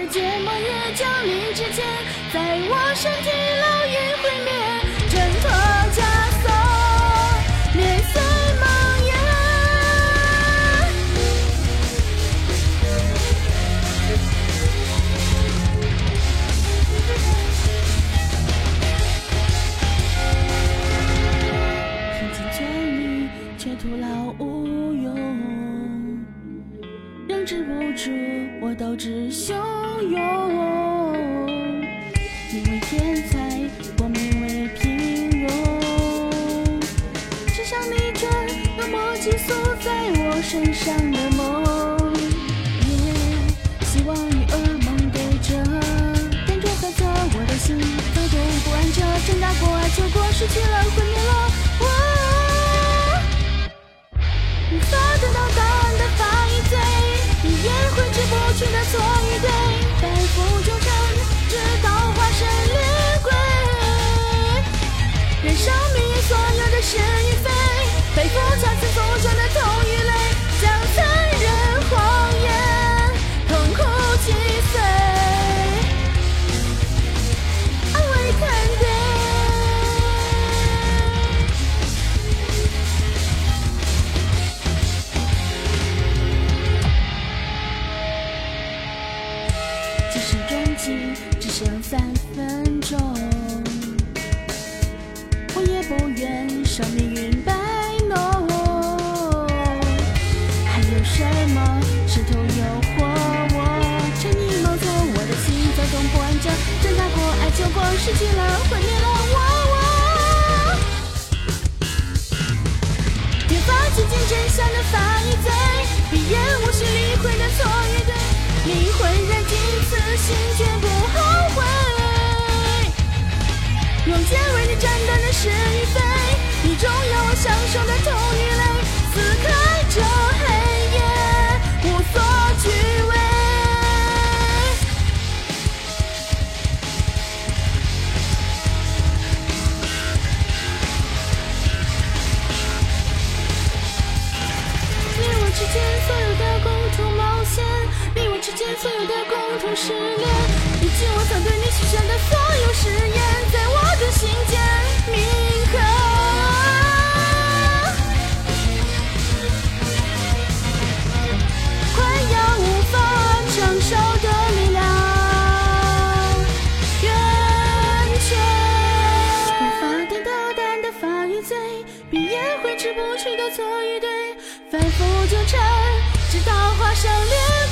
世界末日降临之前，在我身体烙印毁灭，挣脱枷锁，碾碎梦魇，拼尽全力却徒劳无用，仍止不住我斗志汹涌。你为天才，我名为平庸，只想逆转那默契锁在我身上的梦。希望与噩梦对着，但如何做我的心都对不完整，挣扎过爱错过，失去了毁灭了，我无法得到答案的发一醉，你也会止不去的错与对，反复纠缠直到化身绿鬼，燃烧命运所有的是与非，背负恰似风霜的痛与泪，将残忍谎言痛苦击碎。爱我一看对，只剩3分钟，我也不愿受命运摆弄。还有什么试图诱惑我，沉溺冒错我的心在动不安着，挣扎过爱求过，失去了毁灭了，我越发接近真相的发与罪，别言无需理会的错与对，你浑然进此心却不后悔，用剑为你斩断的是与非，你终要我享受的痛与泪，撕开这黑夜无所惧畏。你我之间所有的共同冒险，你我之间所有的共同失恋，以及我曾对你许下的所有誓言，在我的心间铭刻。快要无法承受的力量源泉，无法得到答案的发与罪，别也挥之不去的错与对，反复纠缠直到化身绿。